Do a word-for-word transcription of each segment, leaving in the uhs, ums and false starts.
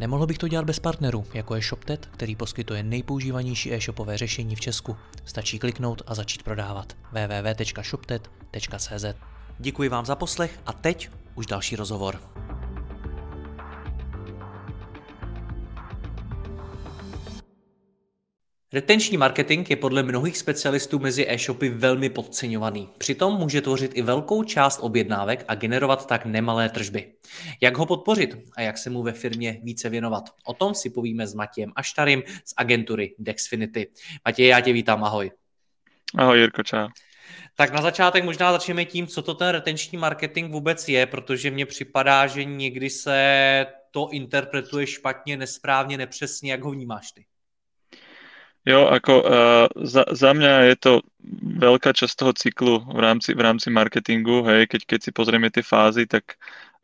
Nemohl bych to dělat bez partnerů, jako je ShopTet, který poskytuje nejpoužívanější e-shopové řešení v Česku. Stačí kliknout a začít prodávat. w w w tečka shop tet tečka cé zet. Děkuji vám za poslech a teď už další rozhovor. Retenční marketing je podle mnohých specialistů mezi e-shopy velmi podceňovaný. Přitom může tvořit i velkou část objednávek a generovat tak nemalé tržby. Jak ho podpořit a jak se mu ve firmě více věnovat? O tom si povíme s Matějem Aštarým z agentury Dexfinity. Matěj, já tě vítám, ahoj. Ahoj Jirko, čau. Tak na začátek možná začneme tím, co to ten retenční marketing vůbec je, protože mně připadá, že někdy se to interpretuje špatně, nesprávně, nepřesně. Jak ho vnímáš ty? Jo, ako uh, za, za mňa je to veľká časť toho cyklu v rámci, v rámci marketingu, hej, keď, keď si pozrieme tie fázy, tak,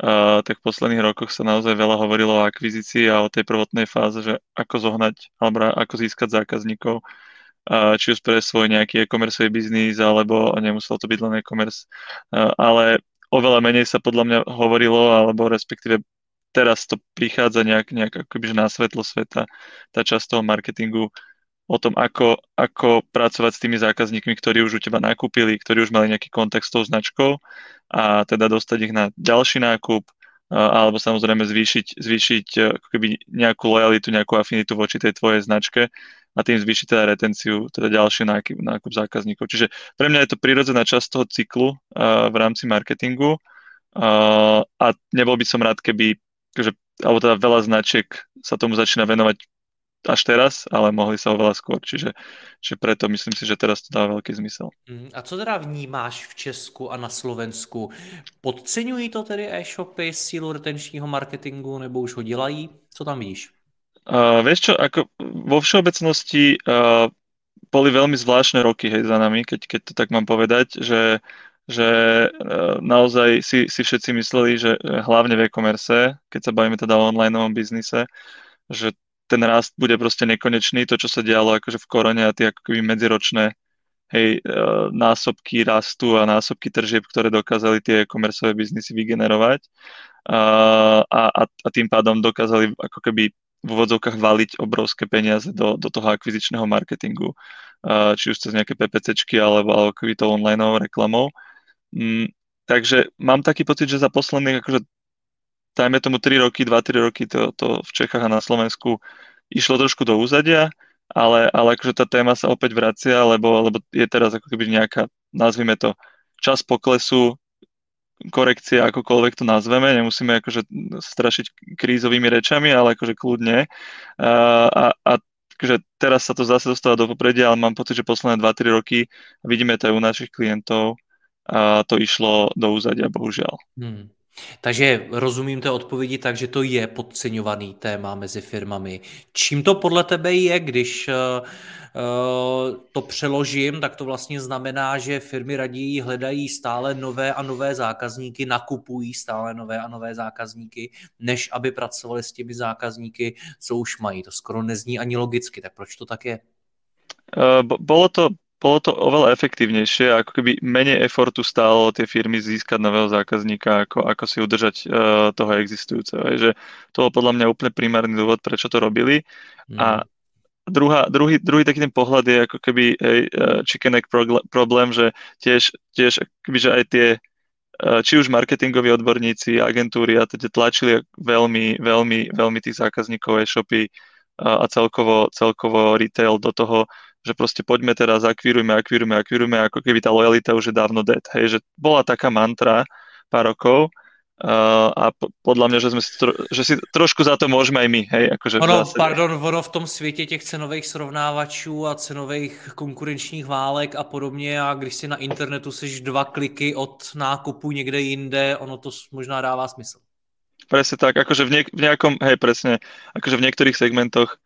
uh, tak v posledných rokoch sa naozaj veľa hovorilo o akvizícii a o tej prvotnej fáze, že ako zohnať, alebo ako získať zákazníkov, uh, či už pre svoj nejaký e-commerceový biznis, alebo nemuselo to byť len e-commerce, uh, ale oveľa menej sa podľa mňa hovorilo, alebo respektíve teraz to prichádza nejak, nejak akoby na svetlo sveta, tá časť toho marketingu, o tom, ako, ako pracovať s tými zákazníkmi, ktorí už u teba nakúpili, ktorí už mali nejaký kontakt s tou značkou a teda dostať ich na ďalší nákup alebo samozrejme zvýšiť, zvýšiť ako keby nejakú lojalitu, nejakú afinitu voči tej tvojej značke a tým zvýšiť teda retenciu, teda ďalší nákup, nákup zákazníkov. Čiže pre mňa je to prirodzená časť toho cyklu uh, v rámci marketingu uh, a nebol by som rád, keby, že, alebo teda veľa značiek sa tomu začína venovať až teraz, ale mohli sa oveľa skôr, čiže, čiže preto myslím si, že teraz to dá veľký zmysel. A co teda vnímáš v Česku a na Slovensku? Podceňují to tedy e-shopy sílu retenčního marketingu, nebo už ho dělají? Co tam vidíš? Uh, vieš čo, ako vo všeobecnosti uh, boli veľmi zvláštne roky, hej, za nami, keď, keď to tak mám povedať, že, že uh, naozaj si, si všetci mysleli, že hlavne v e-commerce, keď sa bavíme teda o onlineovom biznise, že ten rast bude proste nekonečný, to, čo sa dialo akože v korone a tie akoby medziročné hej, násobky rastu a násobky tržieb, ktoré dokázali tie e-commerceové biznisy vygenerovať a, a, a tým pádom dokázali ako keby v úvodzovkách valiť obrovské peniaze do, do toho akvizičného marketingu, či už cez nejaké PPCčky alebo, alebo akoby to onlineovou reklamou. Takže mám taký pocit, že za posledných akože dajme tomu tri roky, dva až tri roky to, to v Čechách a na Slovensku išlo trošku do úzadia, ale, ale akože tá téma sa opäť vracia, lebo, lebo je teraz ako keby nejaká, nazvime to, čas poklesu, korekcia, akokoľvek to nazveme, nemusíme akože strašiť krízovými rečami, ale akože kľudne. A, a akože teraz sa to zase dostáva do popredia, ale mám pocit, že posledné dva až tri roky, vidíme to aj u našich klientov, a to išlo do úzadia, bohužiaľ. Hmm. Takže rozumím té odpovědi tak, že to je podceňovaný téma mezi firmami. Čím to podle tebe je, když uh, to přeložím, tak to vlastně znamená, že firmy raději hledají stále nové a nové zákazníky, nakupují stále nové a nové zákazníky, než aby pracovali s těmi zákazníky, co už mají. To skoro nezní ani logicky, tak proč to tak je? Uh, bolo to... Bolo to oveľa efektívnejšie, ako keby menej efortu stálo tie firmy získať nového zákazníka, ako, ako si udržať uh, toho existujúceho. Je, že to bol podľa mňa úplne primárny dôvod, prečo to robili. Mm. A druhá, druhý, druhý taký ten pohľad je ako keby hej, chicken egg problém, že tiež, tiež keby, že aj tie, či už marketingoví odborníci, agentúry a teda tlačili veľmi, veľmi, veľmi tých zákazníkov e-shopy a celkovo, celkovo retail do toho, že proste poďme teraz, akvírujme, akvírujme, akvírujme, ako keby tá lojalita už je dávno dead. Hej, že bola taká mantra pár rokov uh, a po, podľa mňa, že, sme si tro, že si trošku za to môžeme aj my. Hej, akože ono, pardon, ono v tom světě těch cenových srovnávačů a cenových konkurenčních válek a podobně a když si na internetu seš dva kliky od nákupu někde jinde, ono to možná dává smysl. Presne tak, akože v, niek- v nejakom, hej, presne, akože v niektorých segmentoch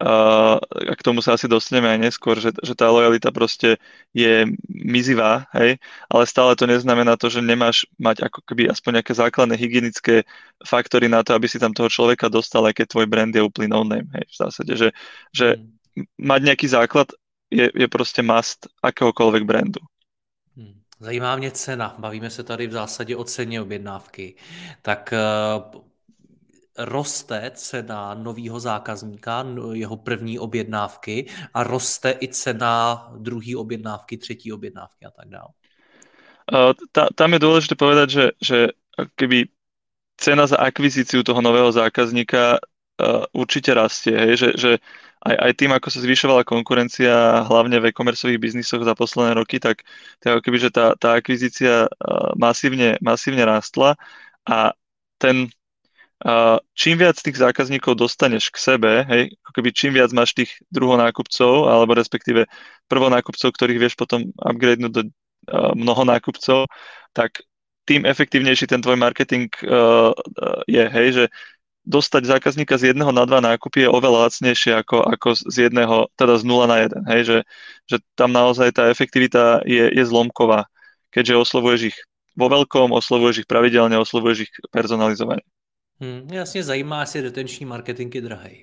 a k tomu sa asi dostaneme aj neskôr, že, že tá lojalita proste je mizivá, hej, ale stále to neznamená to, že nemáš mať ako keby aspoň nejaké základné hygienické faktory na to, aby si tam toho človeka dostal, aj keď tvoj brand je úplný no-name, hej, v zásade, že, že mať nejaký základ je, je proste must akéhokoľvek brandu. Zajímá mě cena, bavíme se tady v zásadě o ceně objednávky, tak uh, roste cena nového zákazníka, jeho první objednávky a roste i cena druhé objednávky, třetí objednávky a tak dále. Uh, ta, tam je důležité povedať, že, že keby cena za akvizíciu toho nového zákazníka uh, určitě rastie, hej, že, že Aj, aj tým, ako sa zvyšovala konkurencia, hlavne v e-commerceových biznisoch za posledné roky, tak to je akoby, že tá, tá akvizícia masívne, masívne rástla a ten, čím viac tých zákazníkov dostaneš k sebe, hej, akoby čím viac máš tých druhonákupcov, alebo respektíve prvonákupcov, ktorých vieš potom upgradenúť do mnohonákupcov, tak tým efektívnejší ten tvoj marketing je, hej, že dostať zákazníka z jedného na dva nákupy je oveľa lacnejšie ako, ako z jedného, teda z nula na jeden, hej, že, že tam naozaj tá efektivita je, je zlomková, keďže oslovuješ ich vo veľkom, oslovuješ ich pravidelne, oslovuješ ich personalizovane. Hmm, jasne, zajímá si retenční marketing je drahej.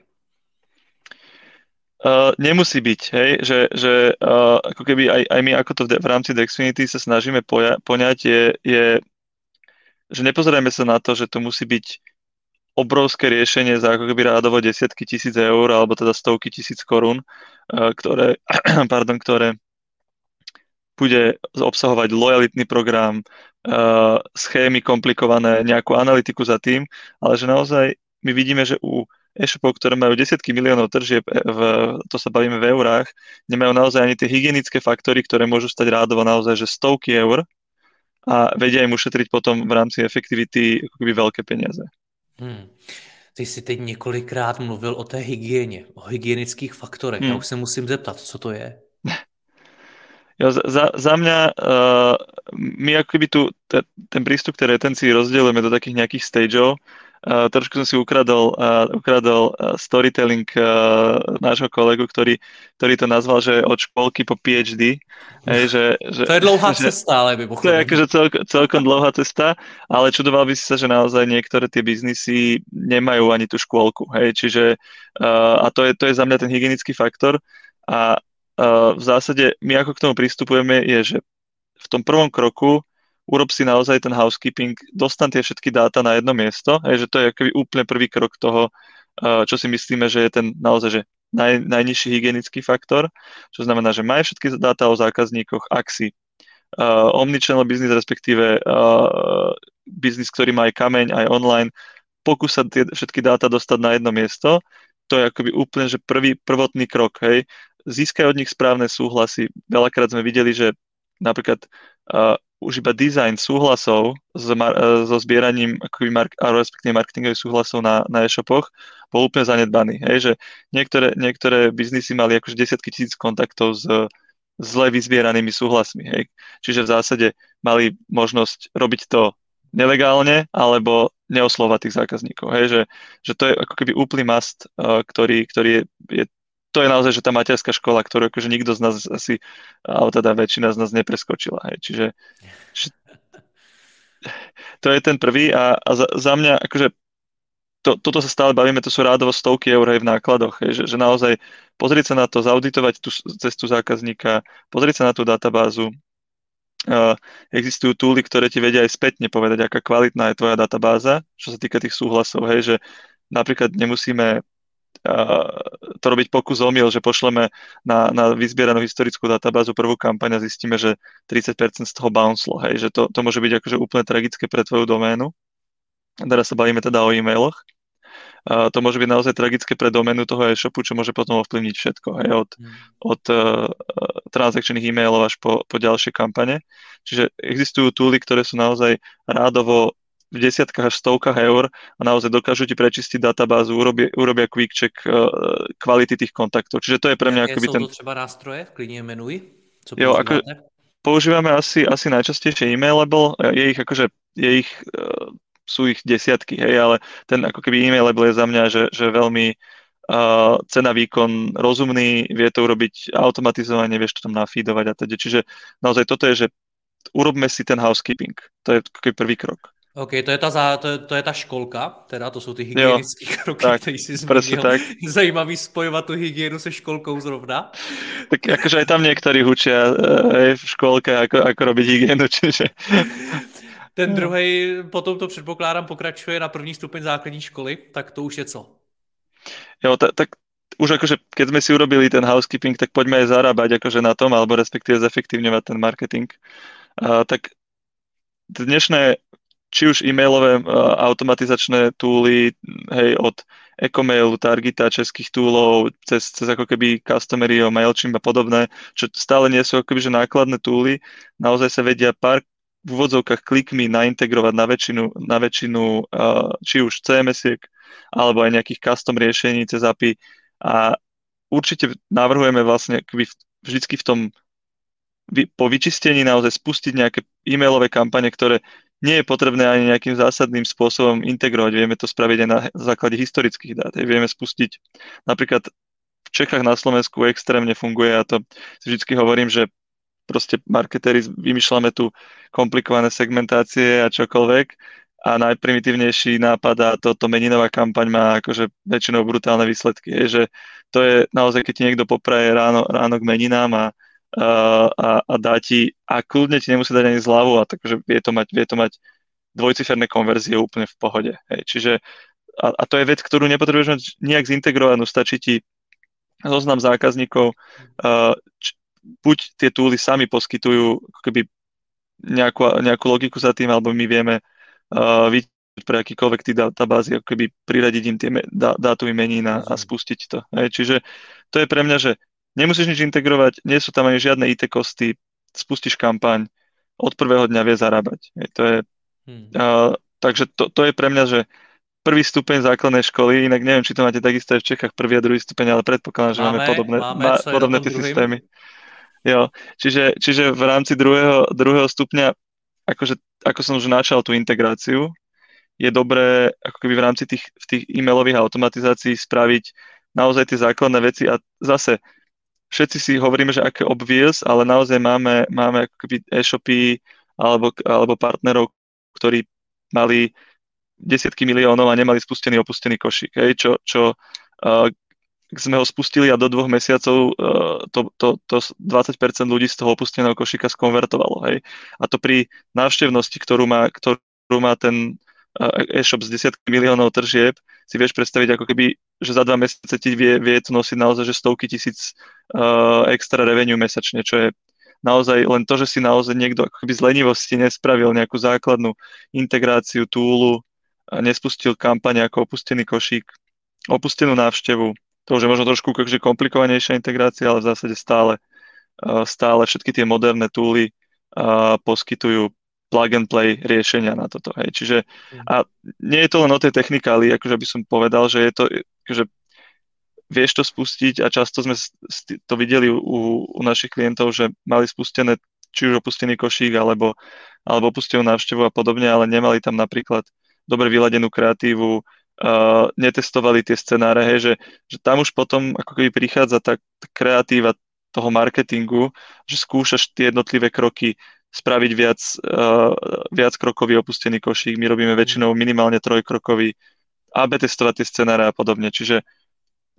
Uh, nemusí byť, hej, že, že uh, ako keby aj, aj my ako to v, v rámci Dexfinity sa snažíme poja- poňať je, je, že nepozerajme sa na to, že to musí byť obrovské riešenie za ako keby rádovo desiatky tisíc eur, alebo teda stovky tisíc korún, ktoré, pardon, ktoré bude obsahovať lojalitný program, schémy komplikované, nejakú analytiku za tým, ale že naozaj my vidíme, že u e-shopov, ktoré majú desiatky miliónov tržieb, v, to sa bavíme v eurách, nemajú naozaj ani tie hygienické faktory, ktoré môžu stať rádovo naozaj že stovky eur a vedia im ušetriť potom v rámci efektivity ako keby veľké peniaze. Hmm. Ty jsi teď několikrát mluvil o té hygieně, o hygienických faktorech. Hmm. Já už se musím zeptat, co to je? Jo, za, za mňa, uh, my akoby tu, te, ten prístup k tej retencii rozdielujeme do takých nejakých stageov. Uh, trošku som si ukradol, uh, ukradol storytelling uh, nášho kolegu, ktorý, ktorý to nazval, že od školky po PhD. Hej, že, že, to je dlouhá že, cesta, ale mimochodem. To je akože celko, celkom dlouhá cesta, ale čudoval by si sa, že naozaj niektoré tie biznisy nemajú ani tú škôlku. Hej, čiže, uh, a to je, to je za mňa ten hygienický faktor a Uh, v zásade my ako k tomu pristupujeme je, že v tom prvom kroku urob si naozaj ten housekeeping, dostan tie všetky dáta na jedno miesto, hej, že to je akoby úplne prvý krok toho, uh, čo si myslíme, že je ten naozaj že naj, najnižší hygienický faktor, čo znamená, že maj všetky dáta o zákazníkoch, ak si uh, omnichannel business, respektíve uh, business, ktorý má aj kameň, aj online, pokús sa tie všetky dáta dostať na jedno miesto, to je akoby úplne že prvý, prvotný krok, hej, získajú od nich správne súhlasy. Veľakrát sme videli, že napríklad uh, už iba design súhlasov so, uh, so zbieraním mark- a respektíve marketingových súhlasov na, na e-shopoch bol úplne zanedbaný. Hej, že niektoré, niektoré biznisy mali akože desiatky tisíc kontaktov s zle vyzbieranými súhlasmi. Hej. Čiže v zásade mali možnosť robiť to nelegálne alebo neoslovať tých zákazníkov. Hej, že, že to je ako keby úplný must, uh, ktorý, ktorý je, je to je naozaj, že tá materská škola, ktorú akože nikto z nás asi, alebo teda väčšina z nás nepreskočila. Hej. Čiže to je ten prvý a, a za, za mňa, akože to, toto sa stále bavíme, to sú rádovo stovky eur v nákladoch, hej, že, že naozaj pozrieť sa na to, zauditovať tú cestu zákazníka, pozrieť sa na tú databázu. Uh, existujú túly, ktoré ti vedia aj spätne povedať, aká kvalitná je tvoja databáza, čo sa týka tých súhlasov, hej, že napríklad nemusíme to robiť pokus omyl, že pošleme na, na vyzbieranú historickú databázu prvú kampaň a zistíme, že tridsať percent z toho bouncelo, hej, že to, to môže byť akože úplne tragické pre tvoju doménu. Teraz sa bavíme teda o e-mailoch. Uh, to môže byť naozaj tragické pre doménu toho e-shopu, čo môže potom ovplyvniť všetko, hej, od, mm. od uh, transakčných e-mailov až po, po ďalšie kampane. Čiže existujú túly, ktoré sú naozaj rádovo v desiatkách až stovkách eur a naozaj dokážu ti prečistiť databázu, urobia, urobia quick check uh, kvality tých kontaktov. Čiže to je pre mňa akoby ten... Jaké sú to třeba nástroje? Klidně menuj. Co používate? Jo, ako, používame asi, asi najčastejšie e-mail label. Je ich akože, je ich, uh, sú ich desiatky, hej, ale ten ako keby e-mail label je za mňa, že, že veľmi uh, cena výkon rozumný, vie to urobiť automatizovanie, vieš to tam nafeedovať a teda. Čiže naozaj toto je, že urobme si ten housekeeping. To je takový prvý krok. OK, to je ta, za, to je, to je ta školka, teda to jsou ty hygienické jo, kroky, tak, který si zmínil. Tak. Zajímavý spojovat tu hygienu se školkou zrovna. Tak jakože aj tam některý hučí v školce, jako, jako robit hygienu, čiže... Ten druhý, potom to předpokládám, pokračuje na první stupeň základní školy, tak to už je co? Jo, tak, tak už jakože, keď jsme si urobili ten housekeeping, tak pojďme je zarábať jakože na tom, alebo respektive zefektivňovat ten marketing. A, tak dnešné či už e-mailové uh, automatizačné túly, hej, od e-mailu, Targeta, českých túlov, cez, cez ako keby Customery, Mailchimp a podobné, čo stále nie sú ako keby že nákladné túly, naozaj sa vedia pár v úvodzovkách klikmi naintegrovať na väčšinu, na väčšinu uh, či už cé em esiek, alebo aj nejakých custom riešení cez á pé í. A určite navrhujeme vlastne vždycky v tom vy, po vyčistení naozaj spustiť nejaké e-mailové kampane, ktoré nie je potrebné ani nejakým zásadným spôsobom integrovať. Vieme to spraviť aj na základe historických dát. Vieme spustiť napríklad v Čechách na Slovensku extrémne funguje a to si vždycky hovorím, že proste marketéri vymýšľame tu komplikované segmentácie a čokoľvek a najprimitívnejší nápad a toto meninová kampaň má akože väčšinou brutálne výsledky. Je, že to je naozaj, keď ti niekto popraje ráno, ráno k meninám a A, a dá ti, a kľudne ti nemusí dať ani zľavu, a takže vie to mať, vie to mať dvojciferné konverzie úplne v pohode. Hej. Čiže, a, a to je vec, ktorú nepotrebuješ nejak zintegrovanú, stačí ti zoznam zákazníkov, uh, č, buď tie túly sami poskytujú keby nejakú, nejakú logiku za tým, alebo my vieme uh, vyťažiť pre akýkoľvek tý databázy, ako keby priradiť im tie dátumy menín a, a spustiť to. Hej. Čiže to je pre mňa, že nemusíš nič integrovať, nie sú tam ani žiadne í té kosty, spustíš kampaň, od prvého dňa vie zarábať. To je, hmm. uh, takže to, to je pre mňa, že prvý stupeň základnej školy, inak neviem, či to máte takisto aj v Čechách, prvý a druhý stupeň, ale predpokladám, že máme, máme podobné, máme, má, podobné tie systémy. Jo, čiže, čiže v rámci druhého, druhého stupňa, akože, ako som už načal tú integráciu, je dobré ako keby v rámci tých, tých e-mailových automatizácií spraviť naozaj tie základné veci a zase všetci si hovoríme, že aké obvious, ale naozaj máme, máme e-shopy alebo, alebo partnerov, ktorí mali desiatky miliónov a nemali spustený opustený košík. Hej, čo, čo uh, sme ho spustili a do dvoch mesiacov uh, to, to, to dvadsať percent ľudí z toho opusteného košíka skonvertovalo. Hej. A to pri návštevnosti, ktorú má, ktorú má ten e-shop z desiatky miliónov tržieb, si vieš predstaviť ako keby, že za dva mesiace ti vie, vie to nosiť naozaj, že stovky tisíc uh, extra revenue mesačne, čo je naozaj len to, že si naozaj niekto ako keby z lenivosti nespravil nejakú základnú integráciu túlu, nespustil kampaň ako opustený košík, opustenú návštevu, to už je možno trošku akože komplikovanejšia integrácia, ale v zásade stále, uh, stále všetky tie moderné túly uh, poskytujú plug and play riešenia na toto. Hej. Čiže, a nie je to len o tej technikáli, akože by som povedal, že je to, že vieš to spustiť a často sme to videli u, u našich klientov, že mali spustené, či už opustený košík, alebo, alebo opustenú návštevu a podobne, ale nemali tam napríklad dobre vyladenú kreatívu, uh, netestovali tie scenáre, hej, že, že tam už potom ako keby prichádza tá, tá kreatíva toho marketingu, že skúšaš tie jednotlivé kroky, spraviť viac, uh, viac krokový opustený košík. My robíme väčšinou minimálne trojkrokový, á bé testovať tie scenáre a podobne. Čiže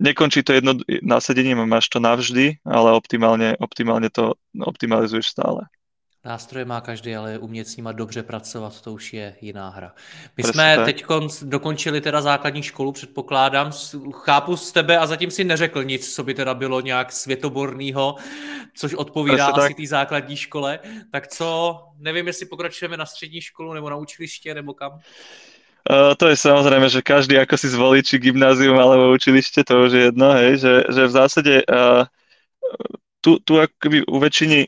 nekončí to jedno nasadením a máš to navždy, ale optimálne, optimálne to optimalizuješ stále. Nástroje má každý, ale umět s nima dobře pracovat, to už je jiná hra. My Prečo jsme teď dokončili teda základní školu, předpokládám, chápu z tebe a zatím si neřekl nic, co by teda bylo nějak světoborného, což odpovídá Prečo asi té základní škole. Tak co, nevím, jestli pokračujeme na střední školu nebo na učiliště nebo kam? Uh, to je samozrejme, že každý ako si zvolí, či gymnázium alebo učiliště, to už je jedno, hej, že, že v zásade uh, tu, tu akoby u väčšiny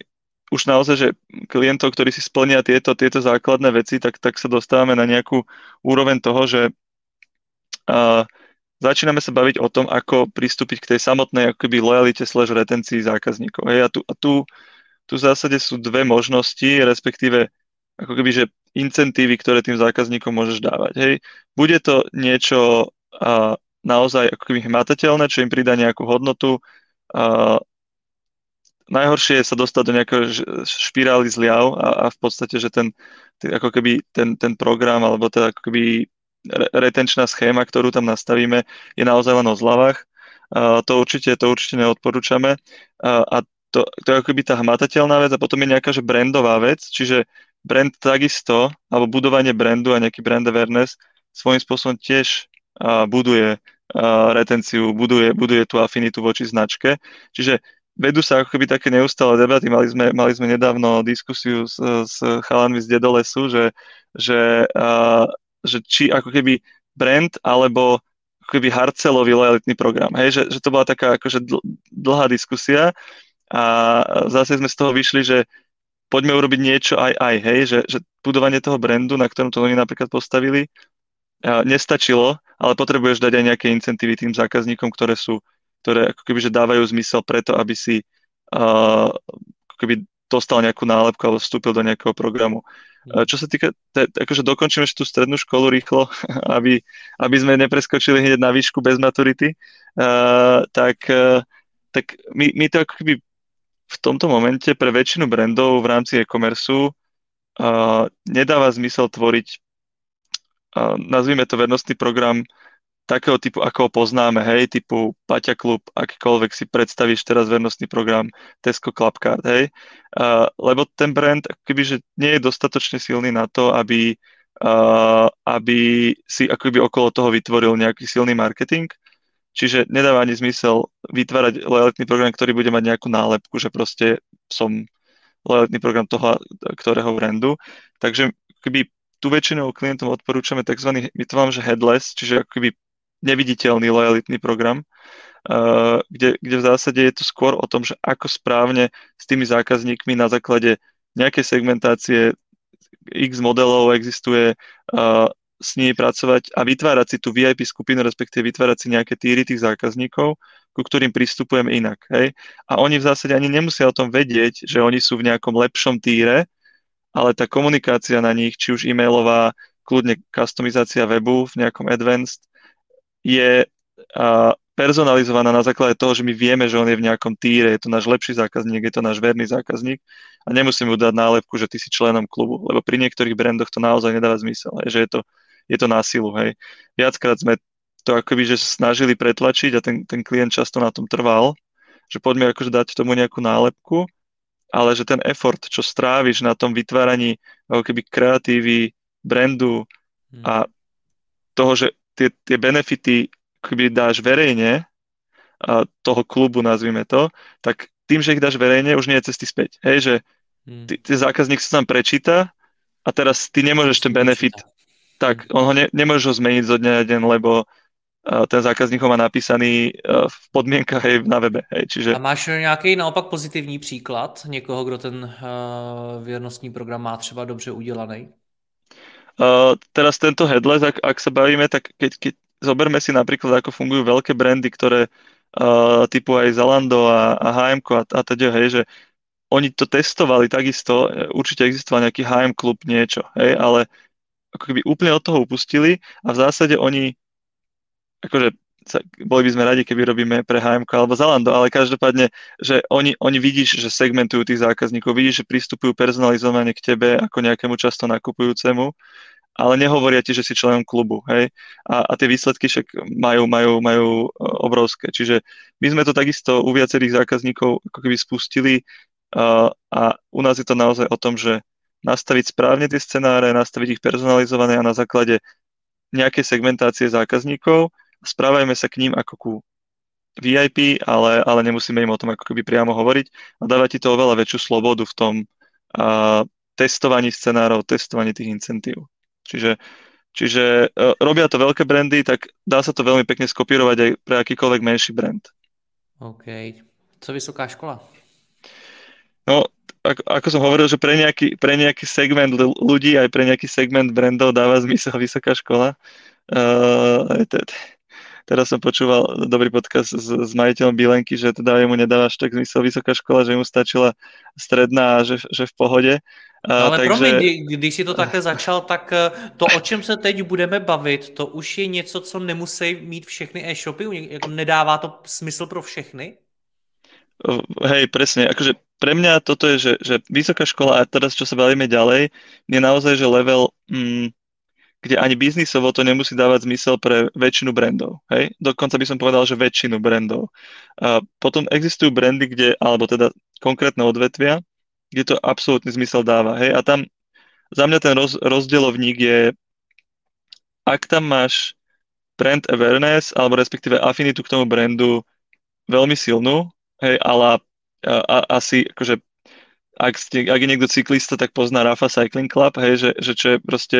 už naozaj, že klientov, ktorí si splnia tieto, tieto základné veci, tak, tak sa dostávame na nejakú úroveň toho, že uh, začíname sa baviť o tom, ako pristúpiť k tej samotnej akoby lojalite slash retencii zákazníkov. Hej, a tu, a tu, tu v zásade sú dve možnosti, respektíve ako keby, že incentívy, ktoré tým zákazníkom môžeš dávať. Hej, bude to niečo uh, naozaj ako keby hmatateľné, čo im pridá nejakú hodnotu. Uh, najhoršie je sa dostať do nejakého špirály zliav a, a v podstate, že ten, ako keby ten, ten program alebo tá ako keby retenčná schéma, ktorú tam nastavíme, je naozaj len o zľavách. Uh, to určite, to určite neodporúčame. Uh, a to, to je ako keby tá hmatateľná vec a potom je nejaká, že brandová vec, čiže brand takisto, alebo budovanie brandu a nejaký brand awareness svojím spôsobom tiež uh, buduje uh, retenciu, buduje, buduje tú afinitu voči značke. Čiže vedú sa ako keby také neustále debaty. Mali sme, mali sme nedávno diskusiu s, s chalanmi z Dedolesu, že, že, uh, že či ako keby brand alebo ako keby Harcelový lojalitný program. Hej? Že, že to bola taká akože dl, dlhá diskusia. A zase sme z toho vyšli, že poďme urobiť niečo aj aj, hej, že, že budovanie toho brandu, na ktorom to oni napríklad postavili, nestačilo, ale potrebuješ dať aj nejaké incentívy tým zákazníkom, ktoré sú, ktoré ako keby, že dávajú zmysel preto, aby si uh, ako keby dostal nejakú nálepku alebo vstúpil do nejakého programu. Mm. Čo sa týka, te, akože dokončíme ešte tú strednú školu rýchlo, aby, aby sme nepreskočili hneď na výšku bez maturity, uh, tak, uh, tak my, my to ako keby v tomto momente pre väčšinu brandov v rámci e-commerceu uh, nedáva zmysel tvoriť, uh, nazvime to vernostný program takého typu, ako ho poznáme, hej, typu Paťa Klub, akýkoľvek si predstavíš teraz vernostný program Tesco Clubcard, hej, uh, lebo ten brand akoby, že nie je dostatočne silný na to, aby, uh, aby si akoby okolo toho vytvoril nejaký silný marketing. Čiže nedáva ani zmysel vytvárať lojalitný program, ktorý bude mať nejakú nálepku, že proste som lojalitný program toho, ktorého brandu. Takže keby tu väčšinou klientom odporúčame takzvaný, my to mám, že headless, čiže akoby neviditeľný lojalitný program, uh, kde, kde v zásade je to skôr o tom, že ako správne s tými zákazníkmi na základe nejakej segmentácie X modelov existuje uh, s nimi pracovať a vytvárať si tú ví aj pí skupinu, respektíve vytvárať si nejaké týry tých zákazníkov, ku ktorým pristupujeme inak. Hej? A oni v zásade ani nemusia o tom vedieť, že oni sú v nejakom lepšom týre, ale tá komunikácia na nich, či už e-mailová, kľudne customizácia webu v nejakom advanced, je uh, personalizovaná na základe toho, že my vieme, že on je v nejakom týre, je to náš lepší zákazník, je to náš verný zákazník a nemusíme mu dať nálepku, že ty si členom klubu, lebo pri niektorých brandoch to naozaj nedáva zmysel, hej? Že je to je to na silu, hej. Viackrát sme to akoby, že snažili pretlačiť a ten, ten klient často na tom trval, že poďme akože dať tomu nejakú nálepku, ale že ten effort, čo stráviš na tom vytváraní akoby kreatívy, brandu a toho, že tie, tie benefity akoby dáš verejne, a toho klubu nazvime to, tak tým, že ich dáš verejne, už nie je cesty späť, hej, že ty, ty zákazník sa tam prečíta a teraz ty nemôžeš ten benefit tak, on ho ne, nemôže ho zmeniť zo dňa na deň, lebo uh, ten zákazník ho má napísaný uh, v podmienkách hej, na webe. Hej, čiže... A máš nějaký naopak pozitivní příklad někoho, kdo ten uh, věrnostní program má třeba dobře udělaný? Uh, teraz tento headless, ak, ak sa bavíme, tak keď, keď zoberme si napríklad, ako fungujú veľké brandy, ktoré uh, typu aj Zalando a, a há end em a, a teda, hej, že oni to testovali takisto, určite existoval nejaký há end em klub, niečo, hej, ale ako keby úplne od toho upustili a v zásade oni, akože boli by sme radi, keby robíme pre há end em alebo Zalando, ale každopádne, že oni, oni vidíš, že segmentujú tých zákazníkov, vidíš, že pristupujú personalizovane k tebe ako nejakému často nakupujúcemu, ale nehovoria ti, že si členom klubu, hej? A, a tie výsledky však majú, majú, majú obrovské. Čiže my sme to takisto u viacerých zákazníkov ako keby spustili a, a u nás je to naozaj o tom, že nastaviť správne tie scenáre, nastaviť ich personalizované a na základe nejakej segmentácie zákazníkov. Správajme sa k ním ako ku ví aj pí, ale, ale nemusíme im o tom ako keby priamo hovoriť a dávať ti to oveľa väčšiu slobodu v tom uh, testovaní scenárov, testovaní tých incentív. Čiže, čiže uh, robia to veľké brandy, tak dá sa to veľmi pekne skopírovať aj pre akýkoľvek menší brand. OK. Co vysoká škola? No, Ako, ako som hovoril, že pre nejaký, pre nejaký segment ľudí, aj pre nejaký segment brandov dáva zmysel vysoká škola. Uh, te, te, teraz som počúval dobrý podcast s, s majiteľom Bilenky, že teda jemu nedáva až tak zmysel vysoká škola, že mu stačila stredná a že, že v pohode. No, ale takže... promiň, když jsi to takhle začal, tak to, o čem se teď budeme bavit, to už je něco, co nemusí mít všechny e-shopy? Jako nedává to smysl pro všechny? Hej, presne, akože pre mňa toto je, že, že vysoká škola a teraz, čo sa bavíme ďalej, je naozaj, že level, mm, kde ani biznisovo to nemusí dávať zmysel pre väčšinu brandov, hej? Dokonca by som povedal, že väčšinu brandov. A potom existujú brandy, kde, alebo teda konkrétne odvetvia, kde to absolútny zmysel dáva, hej? A tam, za mňa ten roz, rozdielovník je, ak tam máš brand awareness, alebo respektíve afinitu k tomu brandu veľmi silnú, hej, ale asi, akože, ak, ste, ak je niekto cyklista, tak pozná Rapha Cycling Club, hej, že, že čo je proste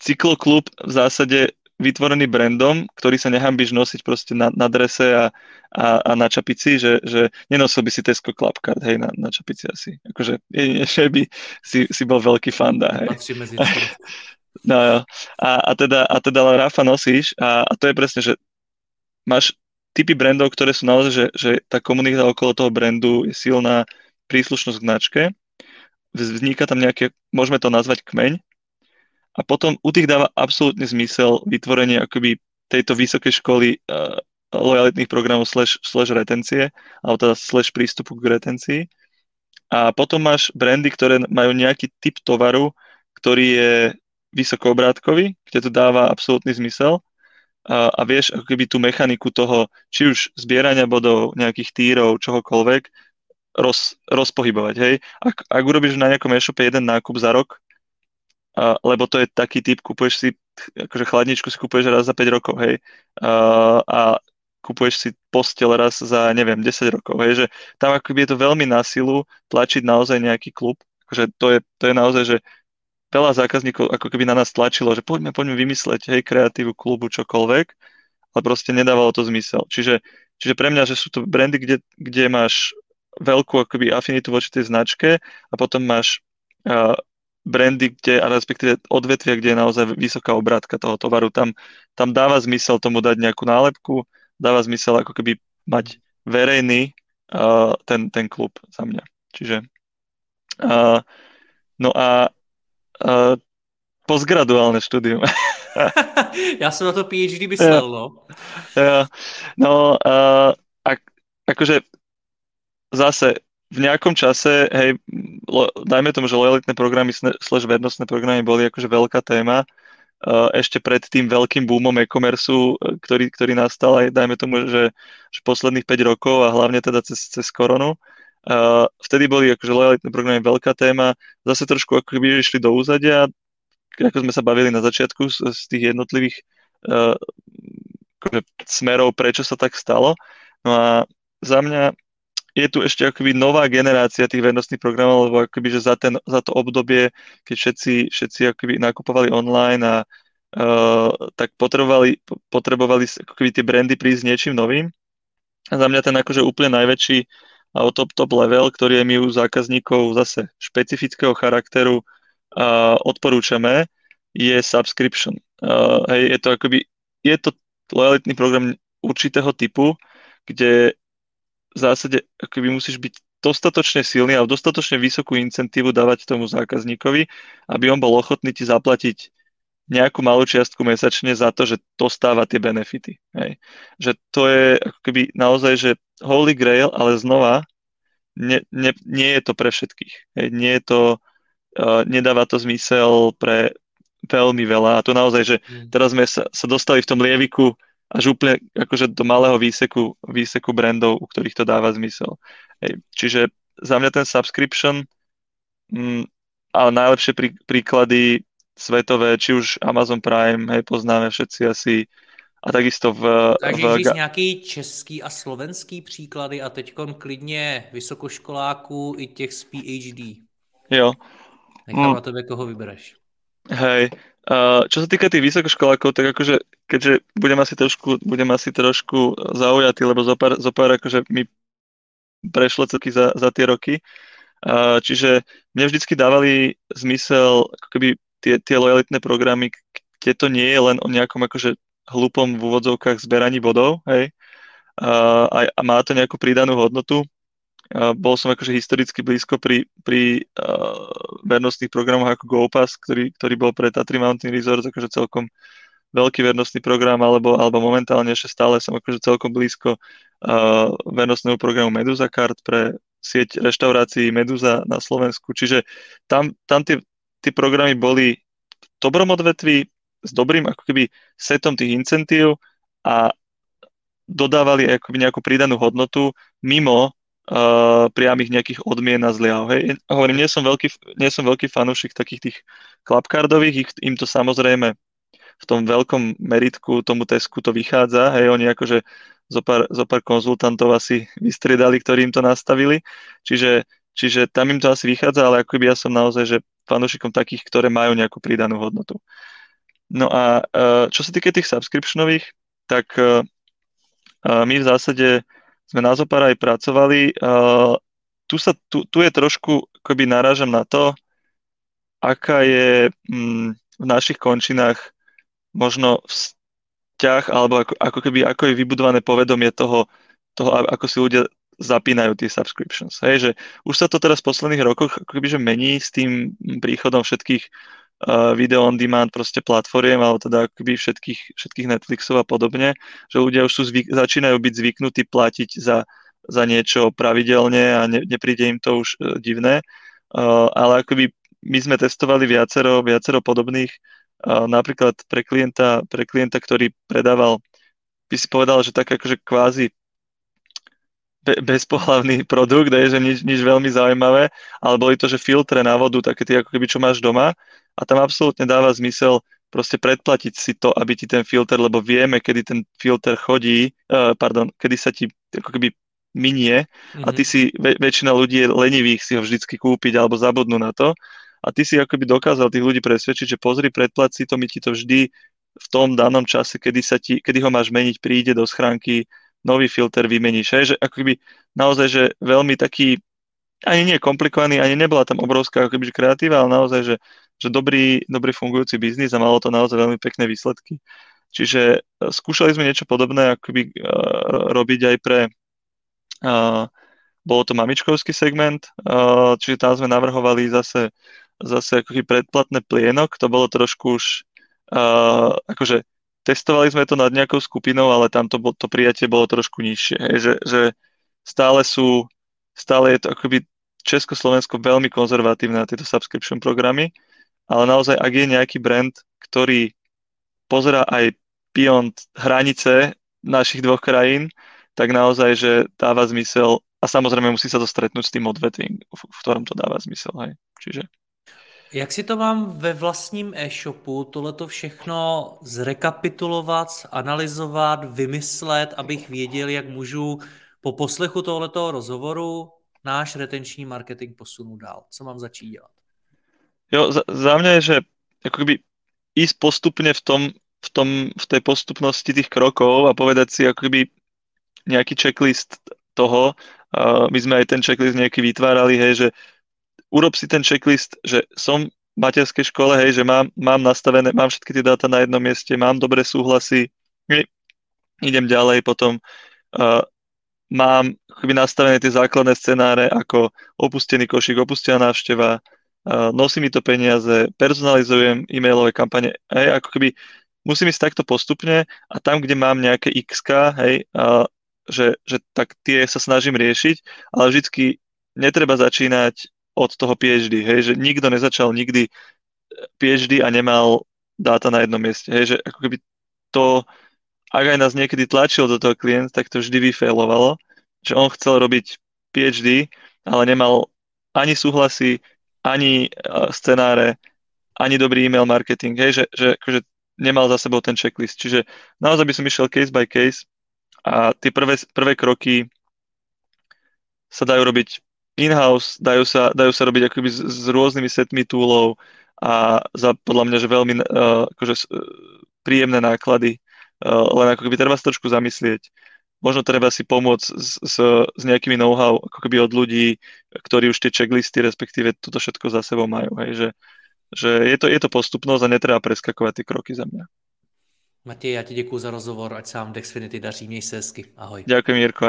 cykloklub v zásade vytvorený brandom, ktorý sa nehambíš nosiť proste na, na drese a, a, a na čapici, že, že nenosil by si Tesco Clubcard, hej, na, na čapici asi. Akože jedinečne by si, si bol veľký fanda, hej. Patrí medzi tým. No jo. A, a teda, a teda Rapha nosíš a, a to je presne, že máš typy brandov, ktoré sú naozaj, že, že tá komunita okolo toho brandu je silná, príslušnosť k značke, vzniká tam nejaké, môžeme to nazvať kmeň, a potom u tých dáva absolútny zmysel vytvorenie akoby tejto vysokej školy uh, lojalitných programov slash, slash retencie, alebo teda slash prístupu k retencii. A potom máš brandy, ktoré majú nejaký typ tovaru, ktorý je vysokoobrátkový, kde to dáva absolútny zmysel. A, a vieš, ako keby tú mechaniku toho, či už zbierania bodov, nejakých tírov, čohokoľvek, roz, rozpohybovať, hej. Ak, ak urobíš na nejakom e-shope jeden nákup za rok, a, lebo to je taký typ, kupuješ si, akože chladničku si kupuješ raz za päť rokov, hej, a, a kupuješ si posteľ raz za, neviem, desať rokov, hej, že tam akoby je to veľmi na silu tlačiť naozaj nejaký klub, akože to je, to je naozaj, že veľa zákazníkov ako keby na nás tlačilo, že poďme, poďme vymysleť, hej, kreatívu klubu, čokoľvek, ale proste nedávalo to zmysel. Čiže, čiže pre mňa, že sú to brandy, kde, kde máš veľkú akoby afinitu voči tej značke a potom máš uh, brandy, kde, a respektíve odvetvia, kde je naozaj vysoká obrátka toho tovaru. Tam, tam dáva zmysel tomu dať nejakú nálepku, dáva zmysel ako keby mať verejný uh, ten, ten klub za mňa. Čiže uh, no a Uh, postgraduálne štúdium. Ja som na to P H D myslel, no. Uh, no, uh, ak, akože zase v nejakom čase, hej, lo, dajme tomu, že lojalitné programy slash vernostné programy boli akože veľká téma. Uh, ešte pred tým veľkým boomom e-commerceu, ktorý, ktorý nastal aj, dajme tomu, že, že posledných päť rokov a hlavne teda cez, cez koronu. Uh, vtedy boli akože lojalitné programy veľká téma, zase trošku akoby išli do úzadia, ako sme sa bavili na začiatku z, z tých jednotlivých uh, akože smerov, prečo sa tak stalo. No a za mňa je tu ešte akoby nová generácia tých vernostných programov, lebo akoby, že za, ten, za to obdobie, keď všetci, všetci akoby nakupovali online a uh, tak potrebovali, potrebovali akoby tie brandy prísť s niečím novým. A za mňa ten akože úplne najväčší a o top, top level, ktorý je my u zákazníkov zase špecifického charakteru uh, odporúčame, je subscription. Uh, hej, je to akoby, je to lojalitný program určitého typu, kde v zásade akoby musíš byť dostatočne silný a dostatočne vysokú incentívu dávať tomu zákazníkovi, aby on bol ochotný ti zaplatiť nejakú malú čiastku mesačne za to, že dostáva tie benefity. Hej. Že to je ako keby naozaj, že holy grail, ale znova nie, nie, nie je to pre všetkých. Hej. Nie je to, uh, nedáva to zmysel pre veľmi veľa. A to naozaj, že teraz sme sa, sa dostali v tom lieviku až úplne akože do malého výseku, výseku brandov, u ktorých to dáva zmysel. Hej. Čiže za mňa ten subscription, mm, ale najlepšie prí, príklady svetové, či už Amazon Prime, hej, poznáme všetci asi a takisto v... Takže v... říct nějaký český a slovenský příklady a teďkon klidně vysokoškoláků i těch z P H D. Jo. Tak tam mm. na tebe koho vybereš. Hej, uh, čo sa týka tých vysokoškolákov, tak akože, keďže budem asi trošku, budem asi trošku zaujatý, lebo zopár, zopár akože mi prešlo celky za, za tie roky. Uh, čiže mne vždycky dávali zmysel, ako keby Tie, tie lojalitné programy, kde to nie je len o nejakom akože hlupom v úvodzovkách zberaní bodov, hej, a, a má to nejakú pridanú hodnotu, Bol som akože historicky blízko pri, pri uh, vernostných programoch ako GoPass, ktorý, ktorý bol pre Tatry Mountain Resorts akože celkom veľký vernostný program, alebo, alebo momentálne ešte stále som akože celkom blízko uh, vernostného programu Meduza Card pre sieť reštaurácií Meduza na Slovensku. Čiže tam, tam tie, tie programy boli v dobrom odvetví, s dobrým ako keby setom tých incentív a dodávali ako nejakú pridanú hodnotu mimo Uh, priamých nejakých odmien na zliav. Hej. Hovorím, nie som veľký, nie som veľký fanúšik takých tých clubcardových, ich, im to samozrejme v tom veľkom meritku tomu Tesku to vychádza, hej, oni akože zo pár, zo pár konzultantov asi vystriedali, ktorí im to nastavili, čiže, čiže tam im to asi vychádza, ale akoby ja som naozaj, že fanúšikom takých, ktoré majú nejakú pridanú hodnotu. No a uh, čo sa týka tých subscriptionových, tak uh, uh, my v zásade sme na zopár aj pracovali. Uh, tu, sa, tu, tu je trošku, akoby narážam na to, aká je mm, v našich končinách možno vzťah, alebo ako, ako keby ako je vybudované povedomie toho, toho, ako si ľudia zapínajú tie subscriptions. Hej, že už sa to teraz v posledných rokoch ako keby, že mení s tým príchodom všetkých uh, video on demand proste platformiem, alebo teda akoby všetkých, všetkých Netflixov a podobne, že ľudia už sú zvyk, začínajú byť zvyknutí platiť za, za niečo pravidelne a ne, nepríde im to už uh, divné. Uh, ale akoby my sme testovali viacero, viacero podobných, uh, napríklad pre klienta, pre klienta, ktorý predával, by si povedal, že tak akože kvázi bezpohlavný produkt, je, že nič, nič veľmi zaujímavé, ale boli to, že filtre na vodu, také ty, ako keby, čo máš doma, a tam absolútne dáva zmysel proste predplatiť si to, aby ti ten filter, lebo vieme, kedy ten filter chodí, uh, pardon, kedy sa ti ako keby minie, mm-hmm. a ty si, ve, väčšina ľudí lenivých si ho vždycky kúpiť, alebo zabudnú na to, a ty si ako keby dokázal tých ľudí presvedčiť, že pozri, predplať si to, my ti to vždy v tom danom čase, kedy, sa ti, kedy ho máš meniť, príde do schránky, nový filter vymeníš, hej, že akoby naozaj, že veľmi taký ani nie komplikovaný, ani nebola tam obrovská akoby kreatíva, ale naozaj, že, že dobrý, dobrý fungujúci biznis a malo to naozaj veľmi pekné výsledky. Čiže skúšali sme niečo podobné akoby uh, robiť aj pre uh, bolo to mamičkovský segment, uh, čiže tam sme navrhovali zase, zase akoby predplatné plienok, to bolo trošku už uh, akože testovali sme to nad nejakou skupinou, ale tam to, to prijatie bolo trošku nižšie. Hej, že, že stále sú, stále je to akoby Česko-Slovensko veľmi konzervatívne na tieto subscription programy, ale naozaj, ak je nejaký brand, ktorý pozerá aj beyond hranice našich dvoch krajín, tak naozaj, že dáva zmysel a samozrejme musí sa to stretnúť s tým odvetvím, v ktorom to dáva zmysel. Hej. Čiže... Jak si to mám ve vlastním e-shopu tohleto všechno zrekapitulovat, analyzovat, vymyslet, abych věděl, jak můžu po poslechu tohletoho rozhovoru náš retenční marketing posunout dál? Co mám začít dělat? Jo, za, za mě je, že jakoby jít postupně v tom, v tom, v té postupnosti těch kroků a povedat si jakoby nějaký checklist toho. Uh, my jsme aj ten checklist nějaký vytvárali, hej, že urob si ten checklist, že som v materskej škole, hej, že mám, mám nastavené, mám všetky tie dáta na jednom mieste, mám dobré súhlasy, idem ďalej, potom uh, mám akoby nastavené tie základné scenáre, ako opustený košík, opustená návšteva, uh, nosí mi to peniaze, personalizujem e-mailové kampane, hej, ako keby musím ísť takto postupne a tam, kde mám nejaké X K, hej, uh, že, že tak tie sa snažím riešiť, ale vždycky netreba začínať od toho PhD, hej, že nikto nezačal nikdy PhD a nemal dáta na jednom mieste, hej, že ako keby to, ak aj nás niekedy tlačil do toho klient, tak to vždy vyfailovalo, že on chcel robiť PhD, ale nemal ani súhlasy, ani scenáre, ani dobrý e-mail marketing, hej, že, že akože nemal za sebou ten checklist, čiže naozaj by som išiel case by case a tie prvé, prvé kroky sa dajú robiť in-house, dajú sa, dajú sa robiť akoby s, s rôznymi setmi túlov a za podľa mňa, že veľmi uh, akože, uh, príjemné náklady, uh, len ako keby treba sa trošku zamyslieť. Možno treba si pomôcť s, s, s nejakými know-how ako keby od ľudí, ktorí už tie checklisty, respektíve toto všetko za sebou majú. Hej, že, že je, to, je to postupnosť a netreba preskakovať tie kroky za mňa. Matěj, já ti děkuji za rozhovor, ať sám Dexfinity daří, měj se hezky, ahoj. Ďakujem, Jirko.